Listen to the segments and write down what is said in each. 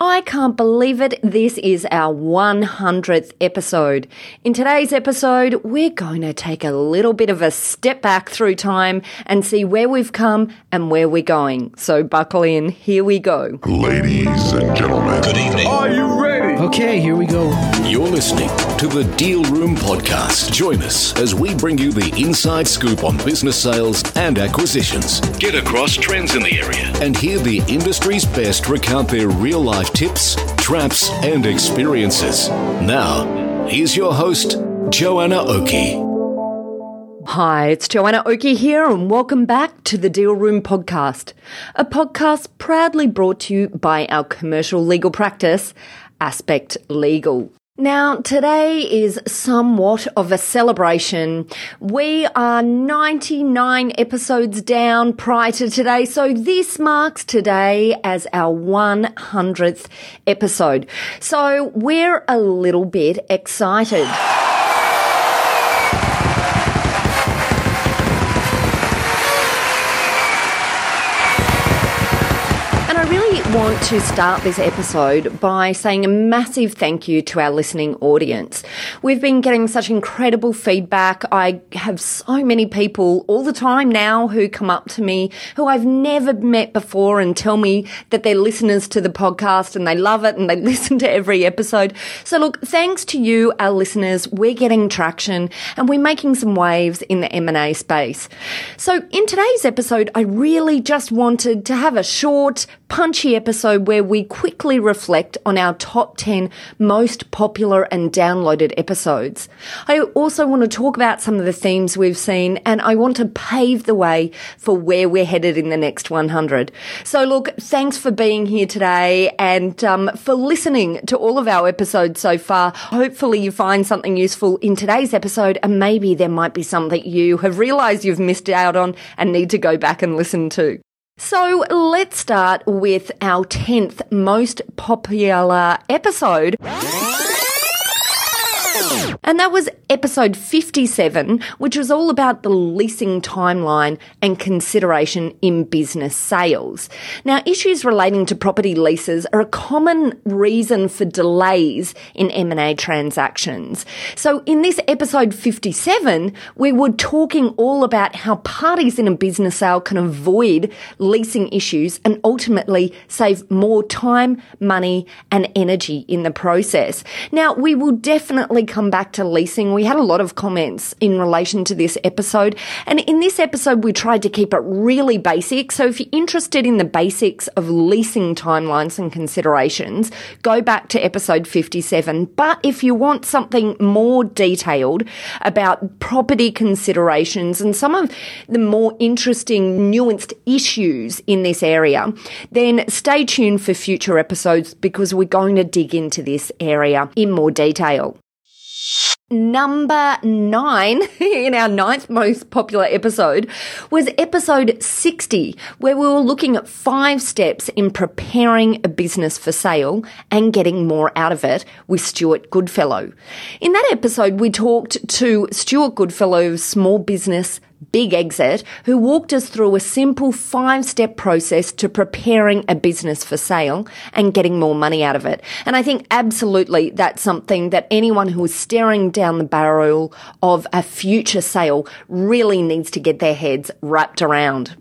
I can't believe it. This is our 100th episode. In today's episode, we're going to take a little bit of a step back through time and see where we've come and where we're going. So buckle in. Here we go. Ladies and gentlemen. Good evening. Are you ready? Okay, here we go. You're listening to The Deal Room Podcast. Join us as we bring you the inside scoop on business sales and acquisitions. Get across trends in the area and hear the industry's best recount their real-life tips, traps, and experiences. Now, here's your host, Joanna Oakey. Hi, it's Joanna Oakey here, and welcome back to the Deal Room Podcast, a podcast proudly brought to you by our commercial legal practice, Aspect Legal. Now, today is somewhat of a celebration. We are 99 episodes down prior to today, so this marks today as our 100th episode. So we're a little bit excited. Want to start this episode by saying a massive thank you to our listening audience. We've been getting such incredible feedback. I have so many people all the time now who come up to me who I've never met before and tell me that they're listeners to the podcast and they love it and they listen to every episode. So look, thanks to you, our listeners, we're getting traction and we're making some waves in the M&A space. So in today's episode, I really just wanted to have a short, punchy episode where we quickly reflect on our top 10 most popular and downloaded episodes. I also want to talk about some of the themes we've seen, and I want to pave the way for where we're headed in the next 100. So look, thanks for being here today and for listening to all of our episodes so far. Hopefully you find something useful in today's episode, and maybe there might be something you have realised you've missed out on and need to go back and listen to. So let's start with our 10th most popular episode. And that was episode 57, which was all about the leasing timeline and consideration in business sales. Now, issues relating to property leases are a common reason for delays in M&A transactions. So in this episode 57, we were talking all about how parties in a business sale can avoid leasing issues and ultimately save more time, money, and energy in the process. Now, we will definitely come back to leasing. We had a lot of comments in relation to this episode. And in this episode, we tried to keep it really basic. So if you're interested in the basics of leasing timelines and considerations, go back to episode 57. But if you want something more detailed about property considerations and some of the more interesting, nuanced issues in this area, then stay tuned for future episodes because we're going to dig into this area in more detail. Number 9 in our 9th most popular episode was episode 60, where we were looking at 5 steps in preparing a business for sale and getting more out of it with Stuart Goodfellow. In that episode, we talked to Stuart Goodfellow's Small Business Big Exit, who walked us through a simple 5-step process to preparing a business for sale and getting more money out of it. And I think absolutely that's something that anyone who is staring down the barrel of a future sale really needs to get their heads wrapped around.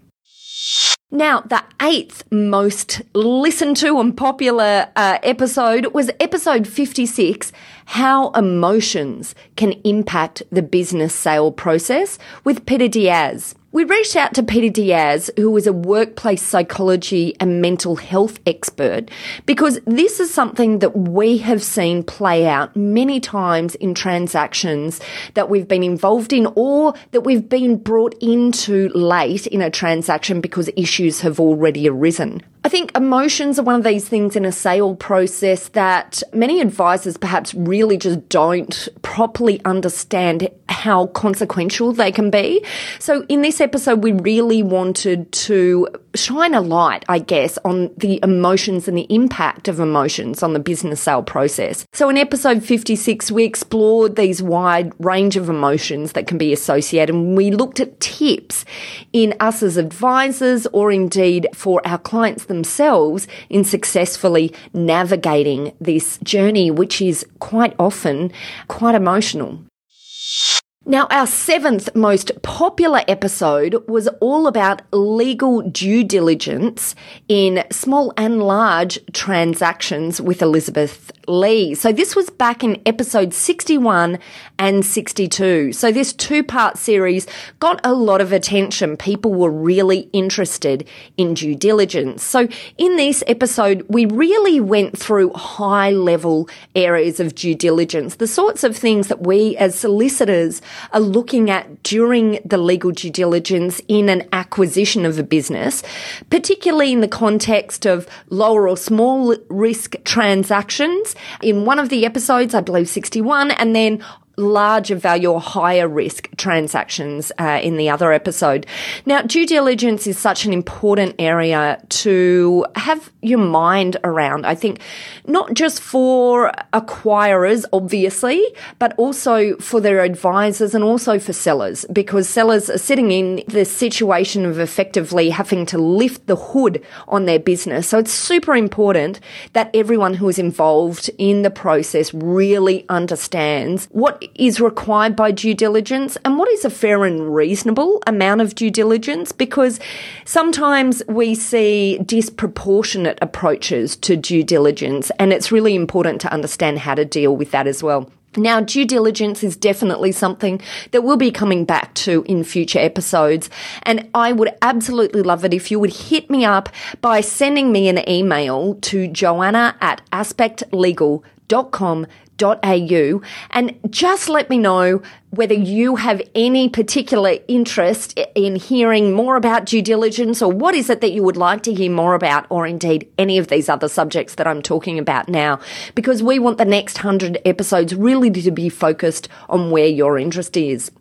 Now, the 8th most listened to and popular episode was episode 56, How Emotions Can Impact the Business Sale Process with Peter Diaz. We reached out to Peter Diaz, who is a workplace psychology and mental health expert, because this is something that we have seen play out many times in transactions that we've been involved in or that we've been brought into late in a transaction because issues have already arisen. I think emotions are one of these things in a sale process that many advisors perhaps really just don't properly understand how consequential they can be. So in this episode, we really wanted to shine a light, I guess, on the emotions and the impact of emotions on the business sale process. So in episode 56, we explored these wide range of emotions that can be associated, and we looked at tips in us as advisors or indeed for our clients themselves themselves in successfully navigating this journey, which is quite often quite emotional. Now, our seventh most popular episode was all about legal due diligence in small and large transactions with Elizabeth Lee. So this was back in episode 61 and 62. So this two-part series got a lot of attention. People were really interested in due diligence. So in this episode, we really went through high-level areas of due diligence, the sorts of things that we as solicitors are looking at during the legal due diligence in an acquisition of a business, particularly in the context of lower or small risk transactions. In one of the episodes, I believe 61, and then larger value or higher risk transactions in the other episode. Now, due diligence is such an important area to have your mind around, I think, not just for acquirers, obviously, but also for their advisors and also for sellers, because sellers are sitting in the situation of effectively having to lift the hood on their business. So it's super important that everyone who is involved in the process really understands what is required by due diligence and what is a fair and reasonable amount of due diligence, because sometimes we see disproportionate approaches to due diligence, and it's really important to understand how to deal with that as well. Now, due diligence is definitely something that we'll be coming back to in future episodes, and I would absolutely love it if you would hit me up by sending me an email to joanna@aspectlegal.com.au and just let me know whether you have any particular interest in hearing more about due diligence, or what is it that you would like to hear more about, or indeed any of these other subjects that I'm talking about now, because we want the next 100 episodes really to be focused on where your interest is.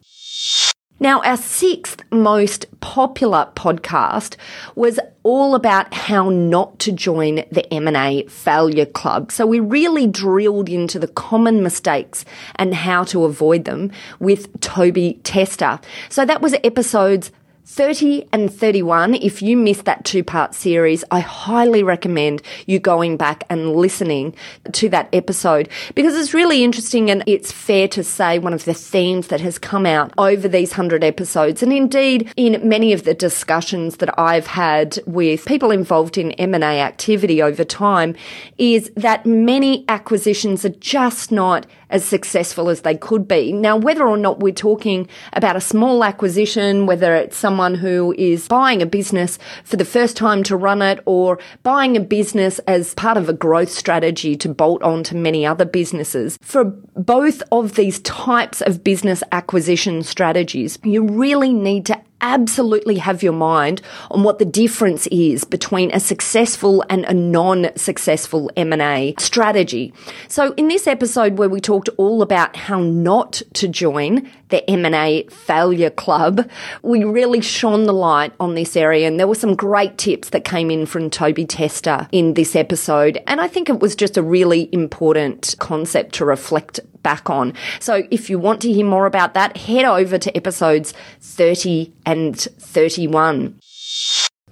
Now, our sixth most popular podcast was all about how not to join the M&A failure club. So we really drilled into the common mistakes and how to avoid them with Toby Tester. So that was episodes 30 and 31. If you missed that two-part series, I highly recommend you going back and listening to that episode, because it's really interesting, and it's fair to say one of the themes that has come out over these 100 episodes, and indeed in many of the discussions that I've had with people involved in M&A activity over time, is that many acquisitions are just not as successful as they could be. Now, whether or not we're talking about a small acquisition, whether it's someone who is buying a business for the first time to run it, or buying a business as part of a growth strategy to bolt on to many other businesses, for both of these types of business acquisition strategies, you really need to absolutely have your mind on what the difference is between a successful and a non-successful M&A strategy. So in this episode, where we talked all about how not to join the M&A failure club, we really shone the light on this area, and there were some great tips that came in from Toby Tester in this episode, and I think it was just a really important concept to reflect back on. So if you want to hear more about that, head over to episodes 30 and 31.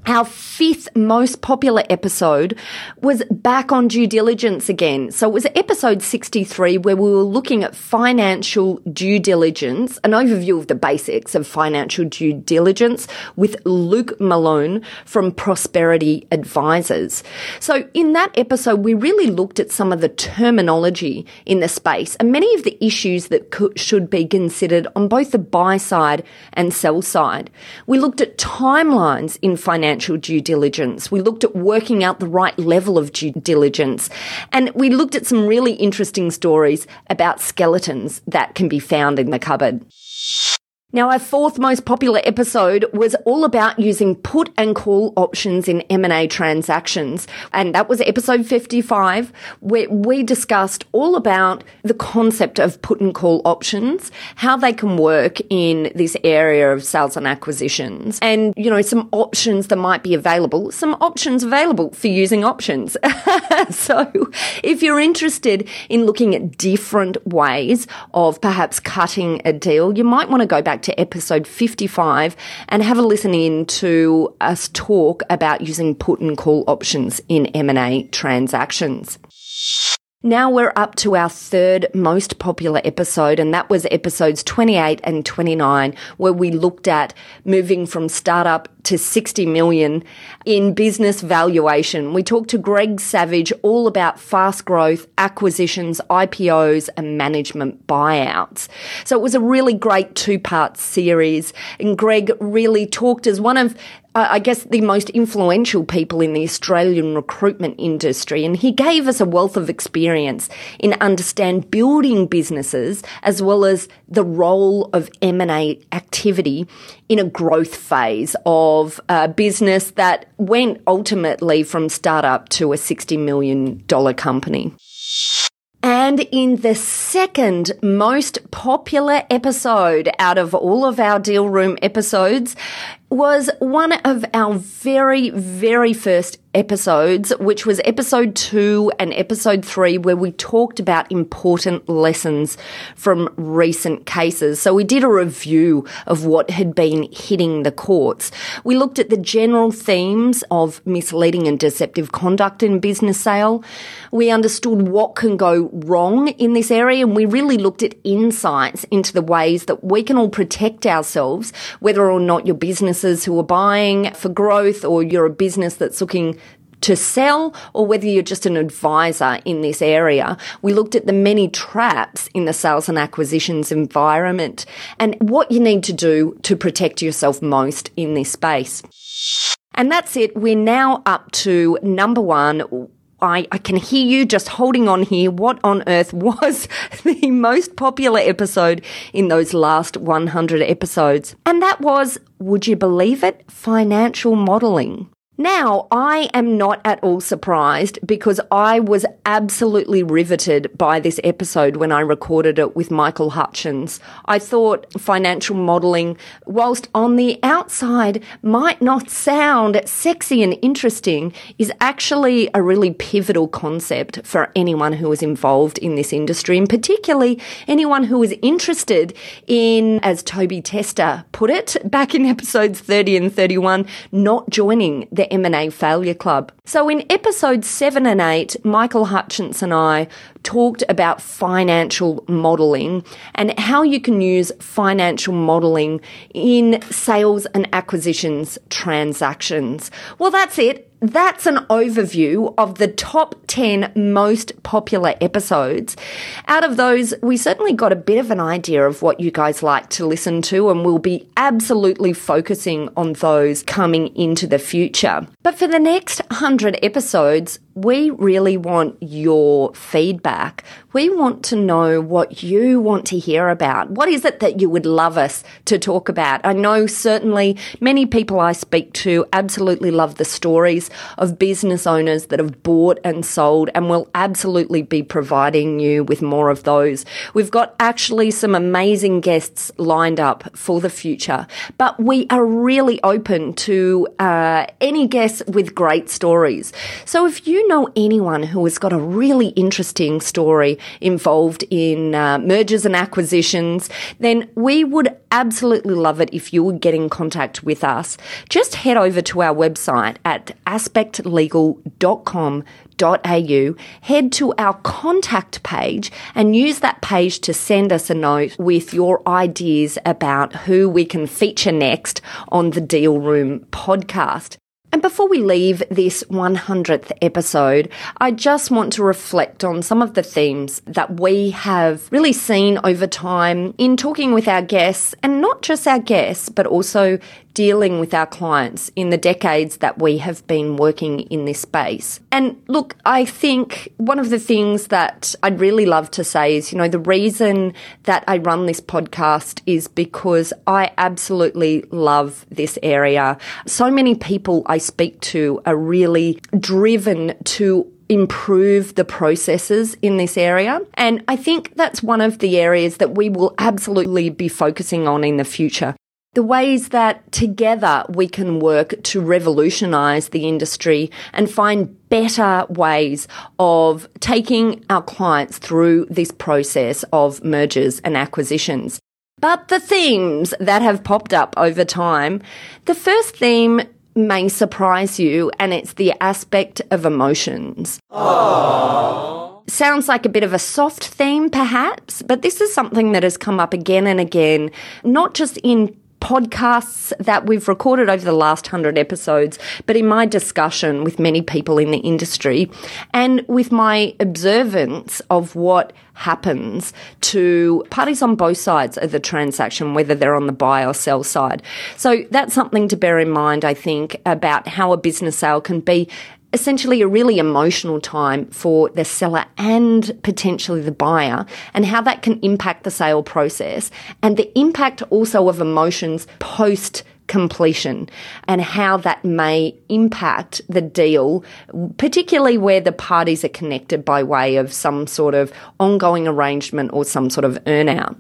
Our fifth most popular episode was back on due diligence again. So it was episode 63, where we were looking at financial due diligence, an overview of the basics of financial due diligence, with Luke Malone from Prosperity Advisors. So in that episode, we really looked at some of the terminology in the space and many of the issues that should be considered on both the buy side and sell side. We looked at timelines in financial due diligence. We looked at working out the right level of due diligence. And we looked at some really interesting stories about skeletons that can be found in the cupboard. Now, our fourth most popular episode was all about using put and call options in M&A transactions. And that was episode 55, where we discussed all about the concept of put and call options, how they can work in this area of sales and acquisitions, and, you know, some options that might be available, some options available for using options. So if you're interested in looking at different ways of perhaps cutting a deal, you might want to go back to episode 55 and have a listen in to us talk about using put and call options in M&A transactions. Now we're up to our third most popular episode, and that was episodes 28 and 29, where we looked at moving from startup to 60 million in business valuation. We talked to Greg Savage all about fast growth, acquisitions, IPOs, and management buyouts. So it was a really great two-part series, and Greg really talked as one of I guess the most influential people in the Australian recruitment industry. And he gave us a wealth of experience in understanding building businesses as well as the role of M&A activity in a growth phase of a business that went ultimately from startup to a $60 million company. And in the second most popular episode out of all of our Deal Room episodes was one of our very, very first episodes, which was episode 2 and episode 3, where we talked about important lessons from recent cases. So we did a review of what had been hitting the courts. We looked at the general themes of misleading and deceptive conduct in business sale. We understood what can go wrong in this area, and we really looked at insights into the ways that we can all protect ourselves, whether or not your businesses who are buying for growth or you're a business that's looking to sell, or whether you're just an advisor in this area. We looked at the many traps in the sales and acquisitions environment and what you need to do to protect yourself most in this space. And that's it. We're now up to number 1. I can hear you just holding on here. What on earth was the most popular episode in those last 100 episodes? And that was, would you believe it, financial modelling. Now, I am not at all surprised because I was absolutely riveted by this episode when I recorded it with Michael Hutchins. I thought financial modelling, whilst on the outside might not sound sexy and interesting, is actually a really pivotal concept for anyone who is involved in this industry, and particularly anyone who is interested in, as Toby Tester put it back in episodes 30 and 31, not joining the M&A Failure Club. So in episodes 7 and 8, Michael Hutchins and I talked about financial modelling and how you can use financial modelling in sales and acquisitions transactions. Well, that's it. That's an overview of the top 10 most popular episodes. Out of those, we certainly got a bit of an idea of what you guys like to listen to, and we'll be absolutely focusing on those coming into the future. But for the next 100 episodes, we really want your feedback. We want to know what you want to hear about. What is it that you would love us to talk about? I know certainly many people I speak to absolutely love the stories of business owners that have bought and sold, and we'll absolutely be providing you with more of those. We've got actually some amazing guests lined up for the future, but we are really open to any guests with great stories. So if you know anyone who has got a really interesting story involved in mergers and acquisitions, then we would absolutely love it if you would get in contact with us. Just head over to our website at aspectlegal.com.au, head to our contact page and use that page to send us a note with your ideas about who we can feature next on the Deal Room podcast. And before we leave this 100th episode, I just want to reflect on some of the themes that we have really seen over time in talking with our guests, and not just our guests, but also dealing with our clients in the decades that we have been working in this space. And look, I think one of the things that I'd really love to say is, you know, the reason that I run this podcast is because I absolutely love this area. So many people I speak to are really driven to improve the processes in this area. And I think that's one of the areas that we will absolutely be focusing on in the future. The ways that together we can work to revolutionise the industry and find better ways of taking our clients through this process of mergers and acquisitions. But the themes that have popped up over time, the first theme may surprise you, and it's the aspect of emotions. Aww. Sounds like a bit of a soft theme perhaps, but this is something that has come up again and again, not just in podcasts that we've recorded over the last 100 episodes, but in my discussion with many people in the industry and with my observance of what happens to parties on both sides of the transaction, whether they're on the buy or sell side. So that's something to bear in mind, I think, about how a business sale can be essentially a really emotional time for the seller and potentially the buyer, and how that can impact the sale process and the impact also of emotions post-completion and how that may impact the deal, particularly where the parties are connected by way of some sort of ongoing arrangement or some sort of earn-out.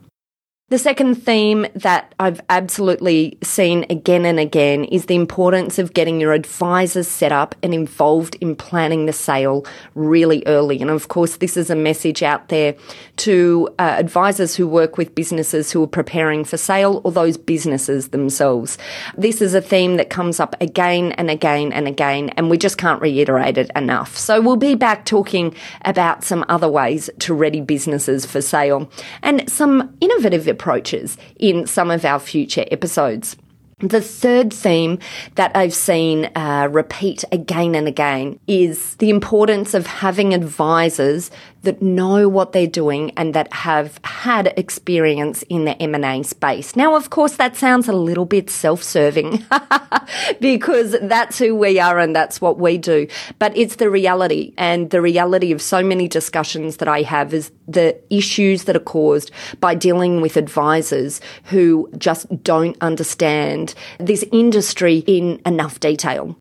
The second theme that I've absolutely seen again and again is the importance of getting your advisors set up and involved in planning the sale really early. And of course, this is a message out there to advisors who work with businesses who are preparing for sale or those businesses themselves. This is a theme that comes up again and again and again, and we just can't reiterate it enough. So we'll be back talking about some other ways to ready businesses for sale and some innovative approaches in some of our future episodes. The third theme that I've seen repeat again and again is the importance of having advisors that know what they're doing and that have had experience in the M&A space. Now, of course, that sounds a little bit self-serving because that's who we are and that's what we do. But it's the reality, and the reality of so many discussions that I have is the issues that are caused by dealing with advisors who just don't understand this industry in enough detail.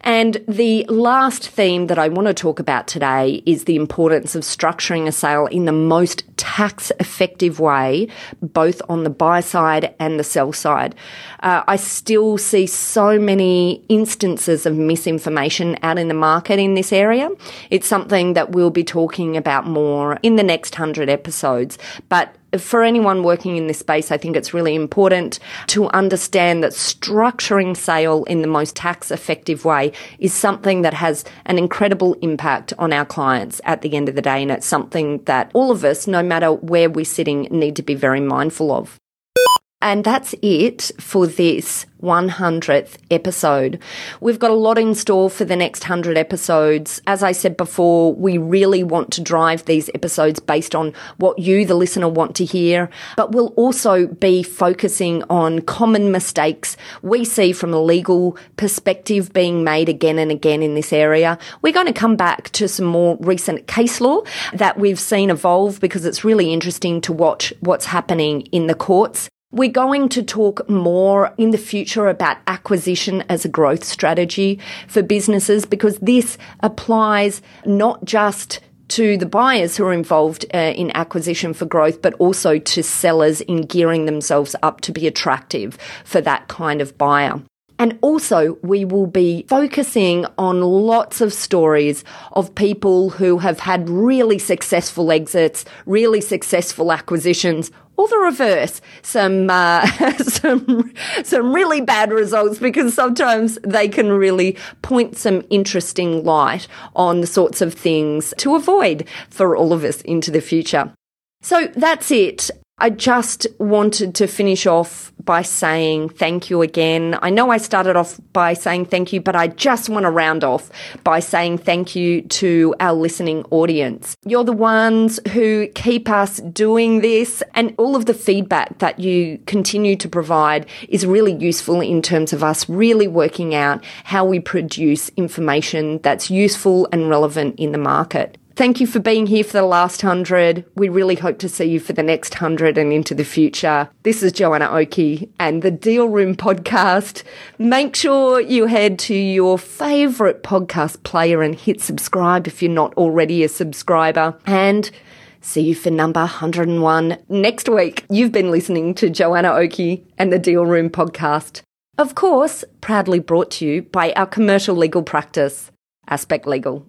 And the last theme that I want to talk about today is the importance of structuring a sale in the most tax-effective way, both on the buy side and the sell side. I still see so many instances of misinformation out in the market in this area. It's something that we'll be talking about more in the next 100 episodes, but for anyone working in this space, I think it's really important to understand that structuring sale in the most tax-effective way is something that has an incredible impact on our clients at the end of the day, and it's something that all of us, no matter where we're sitting, need to be very mindful of. And that's it for this 100th episode. We've got a lot in store for the next 100 episodes. As I said before, we really want to drive these episodes based on what you, the listener, want to hear. But we'll also be focusing on common mistakes we see from a legal perspective being made again and again in this area. We're going to come back to some more recent case law that we've seen evolve because it's really interesting to watch what's happening in the courts. We're going to talk more in the future about acquisition as a growth strategy for businesses, because this applies not just to the buyers who are involved in acquisition for growth, but also to sellers in gearing themselves up to be attractive for that kind of buyer. And also, we will be focusing on lots of stories of people who have had really successful exits, really successful acquisitions, or the reverse, some really bad results, because sometimes they can really point some interesting light on the sorts of things to avoid for all of us into the future. So that's it. I just wanted to finish off by saying thank you again. I know I started off by saying thank you, but I just want to round off by saying thank you to our listening audience. You're the ones who keep us doing this, and all of the feedback that you continue to provide is really useful in terms of us really working out how we produce information that's useful and relevant in the market. Thank you for being here for the last 100. We really hope to see you for the next 100 and into the future. This is Joanna Oakey and the Deal Room Podcast. Make sure you head to your favourite podcast player and hit subscribe if you're not already a subscriber. And see you for number 101 next week. You've been listening to Joanna Oakey and the Deal Room Podcast. Of course, proudly brought to you by our commercial legal practice, Aspect Legal.